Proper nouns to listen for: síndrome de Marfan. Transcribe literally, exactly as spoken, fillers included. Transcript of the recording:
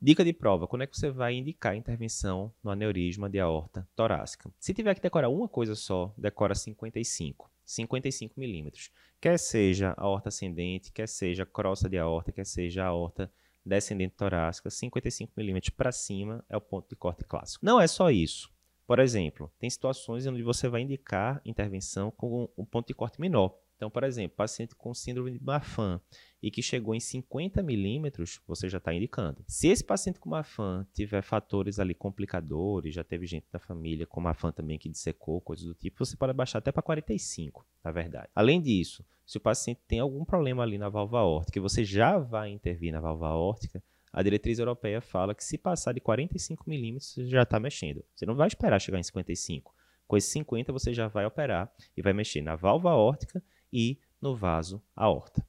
Dica de prova, quando é que você vai indicar intervenção no aneurisma de aorta torácica? Se tiver que decorar uma coisa só, decora cinquenta e cinco, cinquenta e cinco milímetros. Quer seja aorta ascendente, quer seja crossa de aorta, quer seja aorta descendente torácica, cinquenta e cinco milímetros para cima é o ponto de corte clássico. Não é só isso. Por exemplo, tem situações onde você vai indicar intervenção com um ponto de corte menor. Então, por exemplo, paciente com síndrome de Marfan e que chegou em cinquenta milímetros, você já está indicando. Se esse paciente com Marfan tiver fatores ali complicadores, já teve gente da família com Marfan também que dissecou, coisas do tipo, você pode baixar até para quarenta e cinco, na verdade. Além disso, se o paciente tem algum problema ali na válvula aórtica, você já vai intervir na válvula aórtica, a diretriz europeia fala que se passar de quarenta e cinco milímetros, você já está mexendo. Você não vai esperar chegar em cinquenta e cinco. Com esses cinquenta, você já vai operar e vai mexer na válvula aórtica e no vaso aorta.